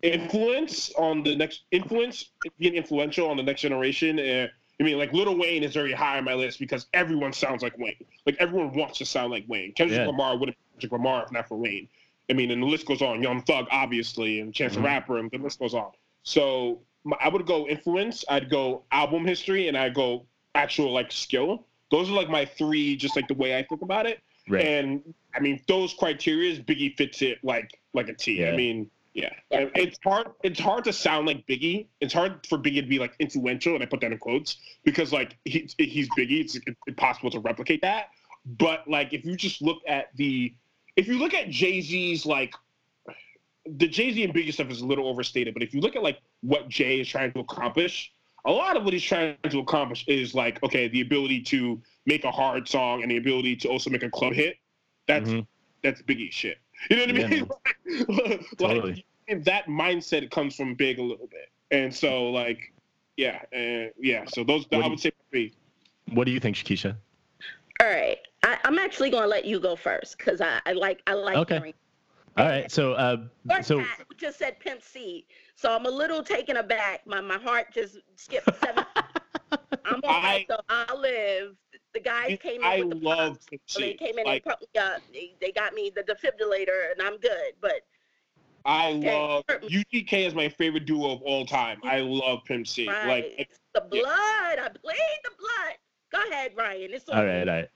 influence on the next influence, being influential on the next generation. And, I mean, like Lil Wayne is very high on my list because everyone sounds like Wayne. Like everyone wants to sound like Wayne. Kendrick yeah. Lamar would have been Kendrick Lamar if not for Wayne. I mean, and the list goes on. Young Thug, obviously, and Chance the mm-hmm. Rapper, and the list goes on. So my, I would go influence. I'd go album history, and I'd go actual like skill. Those are like my three, just like the way I think about it. Right. And I mean, those criteria, Biggie fits it like like a T. Yeah. I mean, yeah, it's hard. It's hard to sound like Biggie. It's hard for Biggie to be like influential, and I put that in quotes because like he, he's Biggie. It's impossible to replicate that. But like, if you just look at the, if you look at Jay-Z's like, the Jay-Z and Biggie stuff is a little overstated. But if you look at like what Jay is trying to accomplish, a lot of what he's trying to accomplish is like, okay, the ability to make a hard song and the ability to also make a club hit. That's mm-hmm. that's Biggie's shit. You know what I mean? Yeah. like, totally. Like, that mindset comes from Big a little bit. And so like, yeah. Uh, yeah. So those, the, I would you, say three. What do you think, Shakisha? All right. I, I'm actually going to let you go first. Cause I, I like, I like. Okay. Hearing. All right. So, uh, so I just said Pimp C. So I'm a little taken aback. My, my heart just skipped seven. I'm all right. So I live. The guys came in I with the love pumps. So they came in like, and pumped me up. They, they got me the defibrillator, and I'm good. But I love U G K is my favorite duo of all time. I love Pimp C. Right. Like it's the blood. Yeah. I bleed the blood. Go ahead, Ryan. It's all, all right. All right.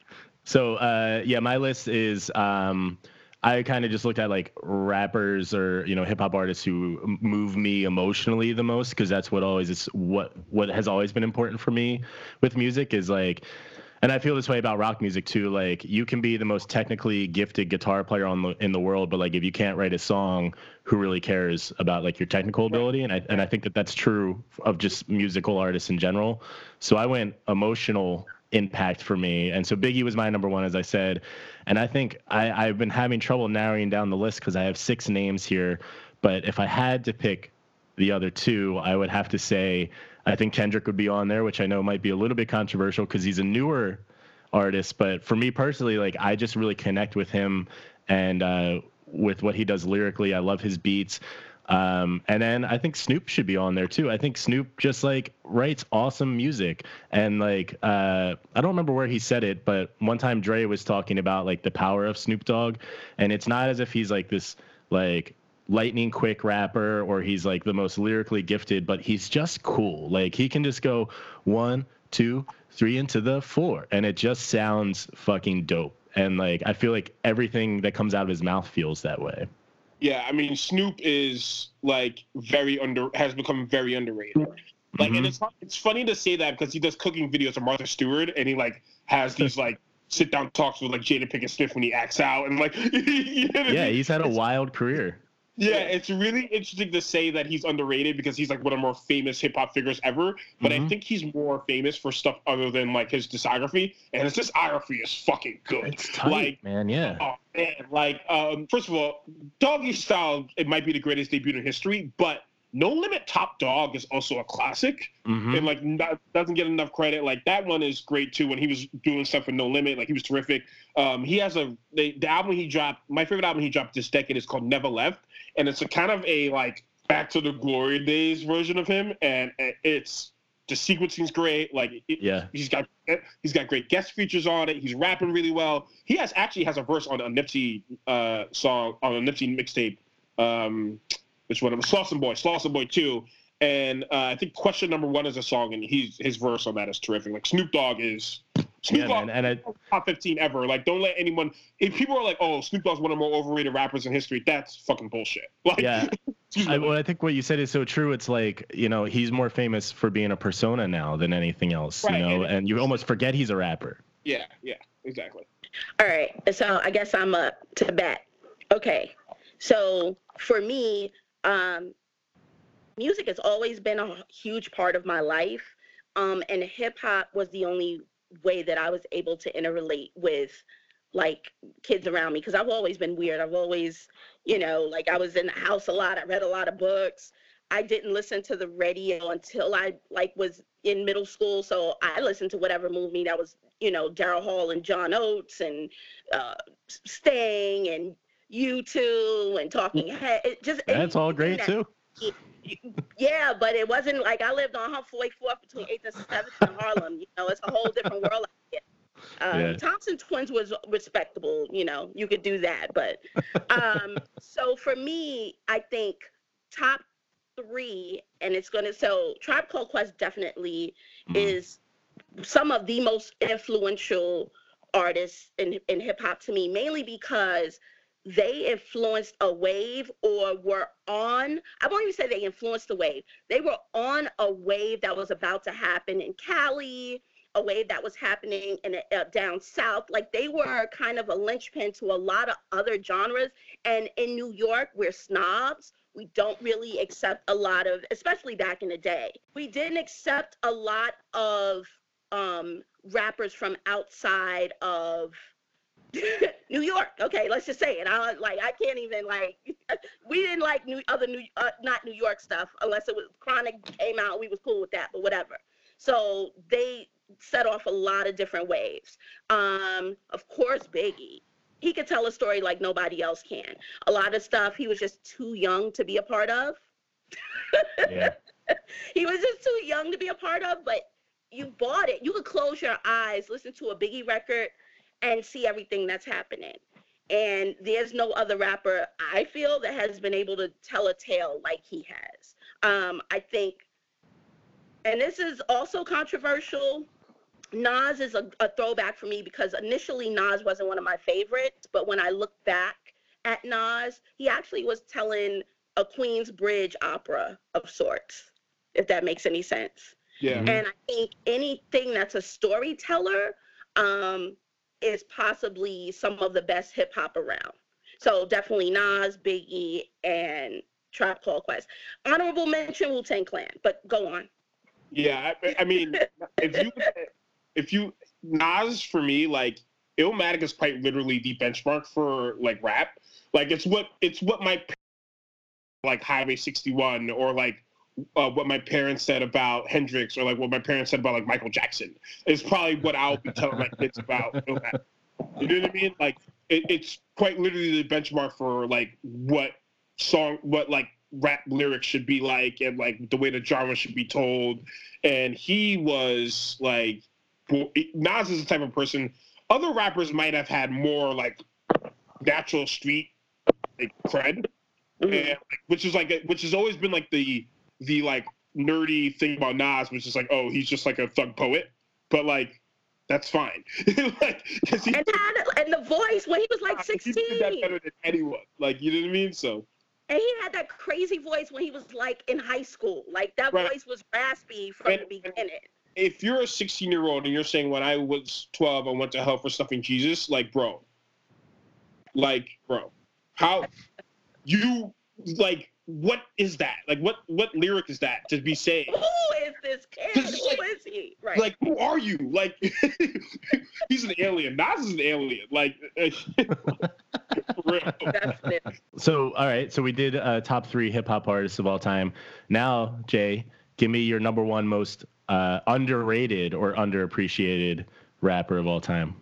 So uh, yeah, my list is um, I kind of just looked at like rappers or, you know, hip hop artists who move me emotionally the most, because that's what always is what what has always been important for me with music is like, and I feel this way about rock music too. Like, you can be the most technically gifted guitar player on the, in the world, but like if you can't write a song, who really cares about like your technical ability? And I and I think that that's true of just musical artists in general. So I went emotional impact for me, and so Biggie was my number one, as I said. And I think I, I've been having trouble narrowing down the list because I have six names here. But if I had to pick the other two, I would have to say I think Kendrick would be on there, which I know might be a little bit controversial because he's a newer artist. But for me personally, like, I just really connect with him and uh, with what he does lyrically. I love his beats. Um, and then I think Snoop should be on there too. I think Snoop just like writes awesome music, and like, uh, I don't remember where he said it, but one time Dre was talking about like the power of Snoop Dogg, and it's not as if he's like this, like, lightning quick rapper or he's like the most lyrically gifted, but he's just cool. Like, he can just go one, two, three into the four, and it just sounds fucking dope. And like, I feel like everything that comes out of his mouth feels that way. Yeah, I mean, Snoop is like very under has become very underrated. Like, mm-hmm. and it's it's funny to say that because he does cooking videos with Martha Stewart, and he like has these like sit down talks with like Jada Pinkett Smith when he acts out, and like you know yeah, I mean? He's had a it's, wild career. Yeah, it's really interesting to say that he's underrated because he's like one of the more famous hip hop figures ever. But mm-hmm. I think he's more famous for stuff other than like his discography, and his discography is fucking good. It's tight, like, man. Yeah. Oh, man. Like, um, first of all, Doggy Style, it might be the greatest debut in history, but No Limit Top Dog is also a classic, mm-hmm. and like not, doesn't get enough credit. Like, that one is great too. When he was doing stuff with No Limit, like, he was terrific. Um, he has a the, the album he dropped. My favorite album he dropped this decade is called Never Left, and it's a kind of a like Back to the Glory Days version of him, and it's the sequencing's great. Like, it, yeah, he's got he's got great guest features on it. He's rapping really well. He has actually has a verse on a Nipsey uh, song on a Nipsey mixtape. Um, Which one of them? Slauson Boy, Slauson Boy two, and uh, I think Question Number One is a song, and he's his verse on that is terrific. Like, Snoop Dogg is Snoop yeah, Dogg man, and I, top fifteen ever. Like, don't let anyone. If people are like, "Oh, Snoop Dogg's one of the more overrated rappers in history," that's fucking bullshit. Like, yeah, I, well, I think what you said is so true. It's like, you know, he's more famous for being a persona now than anything else. Right, you know, and, and you almost forget he's a rapper. Yeah, yeah, exactly. All right, so I guess I'm up to bat. Okay, so for me. Um, music has always been a huge part of my life, um, and hip-hop was the only way that I was able to interrelate with, like, kids around me, because I've always been weird. I've always, you know, like, I was in the house a lot. I read a lot of books. I didn't listen to the radio until I, like, was in middle school, so I listened to whatever moved me. That was, you know, Daryl Hall and John Oates and uh, Sting and U two and Talking Head. It just that's it, all great that, too. It, yeah, but it wasn't like I lived on Humphrey Fourth between Eighth and Seventh in Harlem. You know, it's a whole different world. Um, yeah. Thompson Twins was respectable. You know, you could do that, but um, so for me, I think top three, and it's gonna so Tribe Called Quest definitely mm. is some of the most influential artists in in hip hop to me, mainly because they influenced a wave or were on, I won't even say they influenced the wave. They were on a wave that was about to happen in Cali, a wave that was happening in uh, down south. Like, they were kind of a linchpin to a lot of other genres. And in New York, we're snobs. We don't really accept a lot of, especially back in the day, we didn't accept a lot of um, rappers from outside of New York. Okay, let's just say it. I like I can't even like we didn't like new other new uh, not New York stuff unless it was Chronic came out. We was cool with that, but whatever. So they set off a lot of different waves. Um, of course, Biggie. He could tell a story like nobody else can. A lot of stuff he was just too young to be a part of. Yeah. He was just too young to be a part of, but you bought it. You could close your eyes, listen to a Biggie record, and see everything that's happening. And there's no other rapper, I feel, that has been able to tell a tale like he has. Um, I think, and this is also controversial, Nas is a, a throwback for me because initially Nas wasn't one of my favorites, but when I look back at Nas, he actually was telling a Queensbridge opera of sorts, if that makes any sense. Yeah. And I think anything that's a storyteller um, is possibly some of the best hip hop around. So definitely Nas, Biggie, and Tribe Called Quest. Honorable mention Wu-Tang Clan, but go on. Yeah, I, I mean, if you, if you, Nas for me, like, Illmatic is quite literally the benchmark for like rap. Like it's what it's what my like Highway sixty-one or like uh, what my parents said about Hendrix or like what my parents said about like Michael Jackson is probably what I'll be telling my kids about Illmatic. You know what I mean? Like it, it's quite literally the benchmark for like what song, what like rap lyrics should be like, and like the way the genre should be told. And he was like, Nas is the type of person. Other rappers might have had more like natural street like cred, mm-hmm. and, like, which is like a, which has always been like the the like nerdy thing about Nas, which is like, oh, he's just like a thug poet, but like that's fine. Like, cause he, and, that, and the voice when he was like sixteen, he did that better than anyone. Like, you know what I mean? So. And he had that crazy voice when he was like in high school. Like that right. voice was raspy from and, the beginning. And, if you're a sixteen-year-old and you're saying, when I was twelve, I went to hell for stuffing Jesus, like, bro. Like, bro. How you, like, what is that? Like, what what lyric is that to be saying? Who is this kid? Like, who is he? Right. Like, who are you? Like, he's an alien. Nas is an alien. Like, for real. Definitely. So, all right. So we did uh, top three hip-hop artists of all time. Now, Jay, give me your number one most Uh, underrated or underappreciated rapper of all time.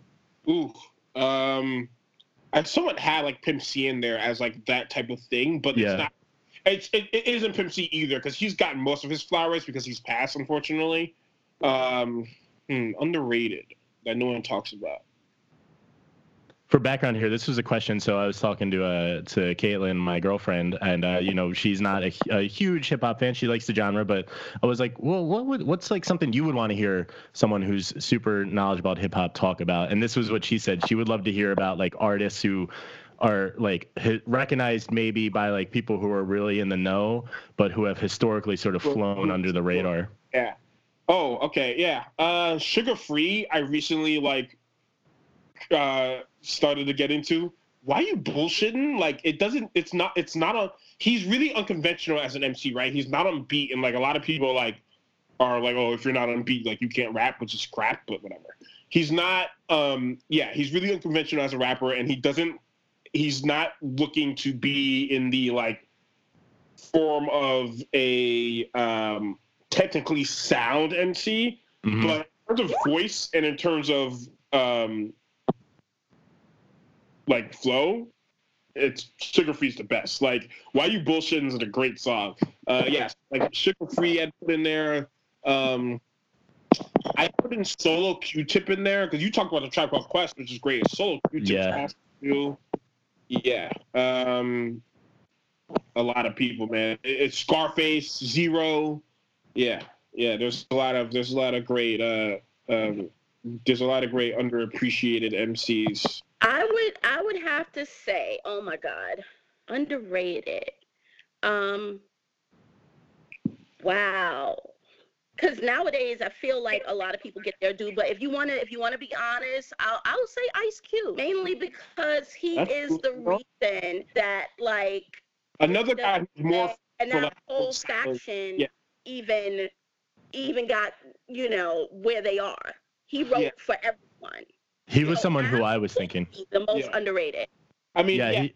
Ooh, um, I somewhat had like Pimp C in there as like that type of thing, but yeah. it's not. It's it, it isn't Pimp C either because he's gotten most of his flowers because he's passed, unfortunately. Um, hmm, underrated that no one talks about. For background here, this was a question. So I was talking to uh, to Caitlin, my girlfriend, and uh, you know, she's not a, a huge hip hop fan. She likes the genre, but I was like, well, what would what's like something you would want to hear someone who's super knowledgeable about hip hop talk about? And this was what she said. She would love to hear about like artists who are like hi- recognized maybe by like people who are really in the know, but who have historically sort of flown under the radar. Yeah. Oh, okay. Yeah. Uh, Sugar Free. I recently like. Uh, started to get into. Why You Bullshitting? Like it doesn't. It's not. It's not a. He's really unconventional as an M C, right? He's not on beat, and like a lot of people like are like, oh, if you're not on beat, like you can't rap, which is crap, but whatever. He's not. Um, yeah, he's really unconventional as a rapper, and he doesn't. He's not looking to be in the like form of a um, technically sound M C, mm-hmm. but in terms of voice and in terms of um, like flow, it's Sugar Free's the best. Like Why You Bullshitting is a great song. Uh, yeah, like Sugar Free I put in there. Um, I put in Solo Q-Tip in there because you talked about the Tribe Called Quest, which is great. Solo Q-Tip's yeah. awesome too. Yeah. Um, a lot of people, man. It's Scarface, Zero. Yeah, yeah. There's a lot of there's a lot of great uh, um, there's a lot of great underappreciated M Cs. I would I would have to say, oh my God, underrated. Um, wow, because nowadays I feel like a lot of people get their due. But if you wanna if you wanna be honest, I'll I'll say Ice Cube, mainly because he That's is cool. the reason that like another the, guy more and that whole faction yeah. even even got you know where they are. He wrote yeah. for everyone. He was Yo, someone who I was thinking the most yeah. underrated. I mean, yeah, yeah, he...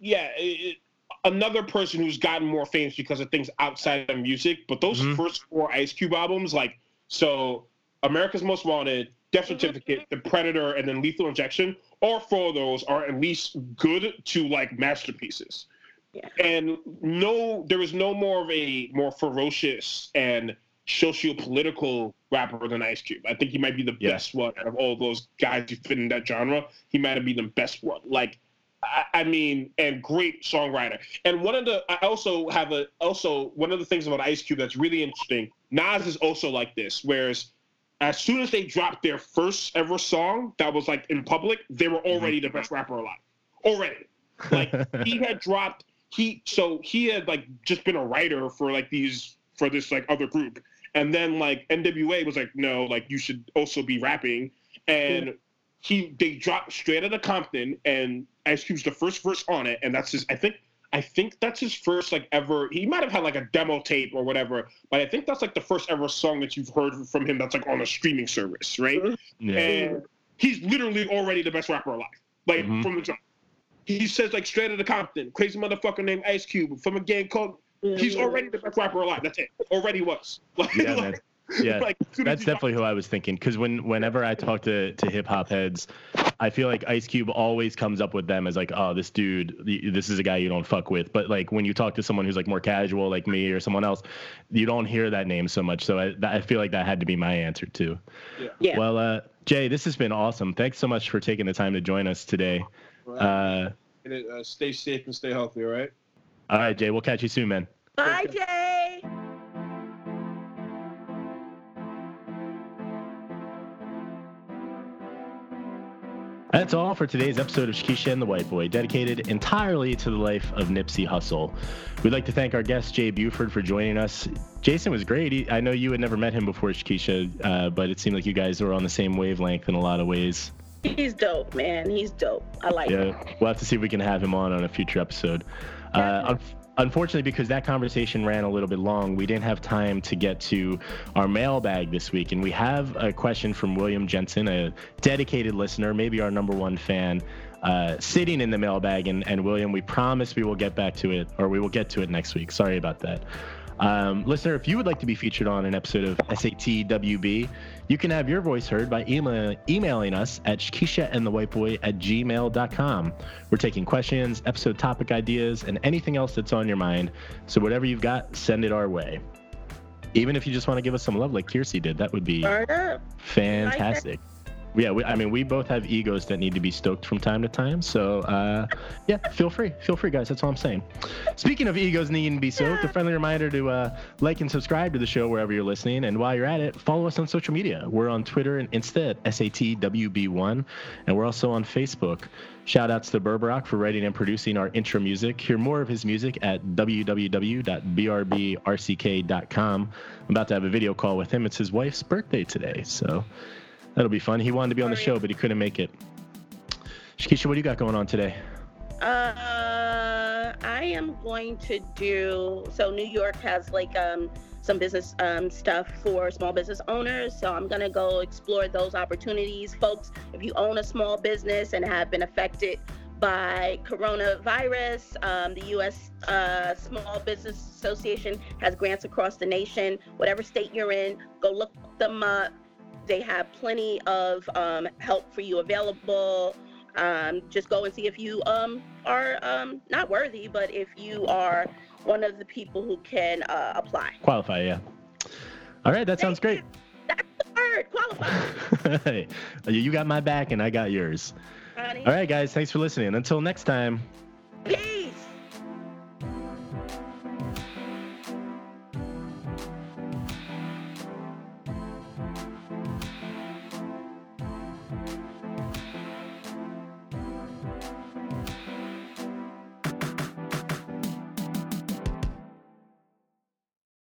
yeah it, another person who's gotten more famous because of things outside of music. But those mm-hmm. first four Ice Cube albums, like so, America's Most Wanted, Death Certificate, mm-hmm. The Predator, and then Lethal Injection. All four of those are at least good to like masterpieces. Yeah. And no, there was no more of a more ferocious and sociopolitical rapper than Ice Cube. I think he might be the yeah. best one out of all those guys who fit in that genre. He might have been the best one. Like, I, I mean, and great songwriter. And one of the, I also have a, also one of the things about Ice Cube that's really interesting. Nas is also like this, whereas as soon as they dropped their first ever song that was like in public, they were already mm-hmm. the best rapper alive. Already. Like he had dropped he so he had like just been a writer for like these for this like other group, and then like N W A was like, no, like you should also be rapping, and yeah. he they dropped Straight Outta Compton, and Ice Cube's the first verse on it, and that's his I think. I think that's his first, like, ever... He might have had, like, a demo tape or whatever, but I think that's, like, the first ever song that you've heard from him that's, like, on a streaming service, right? Yeah. And he's literally already the best rapper alive, like, mm-hmm. from the jump. He says, like, Straight Outta Compton, crazy motherfucker named Ice Cube, from a gang called... Mm-hmm. He's already the best rapper alive. That's it. Already was. Like, yeah, like, man. Yeah, like, that's definitely who I was thinking. Because when, whenever I talk to, to hip-hop heads, I feel like Ice Cube always comes up with them as like, oh, this dude, this is a guy you don't fuck with. But like when you talk to someone who's like more casual like me or someone else, you don't hear that name so much. So I, I feel like that had to be my answer too. Yeah. Yeah. Well, uh, Jay, this has been awesome. Thanks so much for taking the time to join us today. Right. Uh, and it, uh, stay safe and stay healthy, all right? All right, Jay. We'll catch you soon, man. Bye, Jay. That's all for today's episode of Shakisha and the White Boy, dedicated entirely to the life of Nipsey Hussle. We'd like to thank our guest, Jay Buford, for joining us. Jayson was great. He, I know you had never met him before, Shakisha, uh, but it seemed like you guys were on the same wavelength in a lot of ways. He's dope, man. He's dope. I like yeah, him. We'll have to see if we can have him on on a future episode. Uh, un- unfortunately, because that conversation ran a little bit long, we didn't have time to get to our mailbag this week. And we have a question from William Jensen, a dedicated listener, maybe our number one fan, uh, sitting in the mailbag. And, and William, we promise we will get back to it, or we will get to it next week. Sorry about that. Um, listener, if you would like to be featured on an episode of S A T W B, you can have your voice heard by email, emailing us at shakisha and the white boy at gmail dot com. We're taking questions, episode topic ideas, and anything else that's on your mind. So whatever you've got, send it our way. Even if you just want to give us some love like Kiersey did, that would be fantastic. Yeah, we, I mean, we both have egos that need to be stoked from time to time. So, uh, yeah, feel free. Feel free, guys. That's all I'm saying. Speaking of egos needing to be stoked, a friendly reminder to uh, like and subscribe to the show wherever you're listening. And while you're at it, follow us on social media. We're on Twitter and Insta at S A T W B one. And we're also on Facebook. Shout outs to Berberock for writing and producing our intro music. Hear more of his music at w w w dot b r b r c k dot com. I'm about to have a video call with him. It's his wife's birthday today. So... that'll be fun. He wanted to be on the show, but he couldn't make it. Shakisha, what do you got going on today? Uh, I am going to do... So New York has, like, um, some business um, stuff for small business owners. So I'm going to go explore those opportunities. Folks, if you own a small business and have been affected by coronavirus, um, the U S uh, Small Business Association has grants across the nation. Whatever state you're in, go look them up. They have plenty of um, help for you available. Um, just go and see if you um, are um, not worthy, but if you are one of the people who can uh, apply. Qualify, yeah. All right, that sounds great. That's the word, qualify. Hey, you got my back and I got yours. Honey. All right, guys, thanks for listening. Until next time. Peace.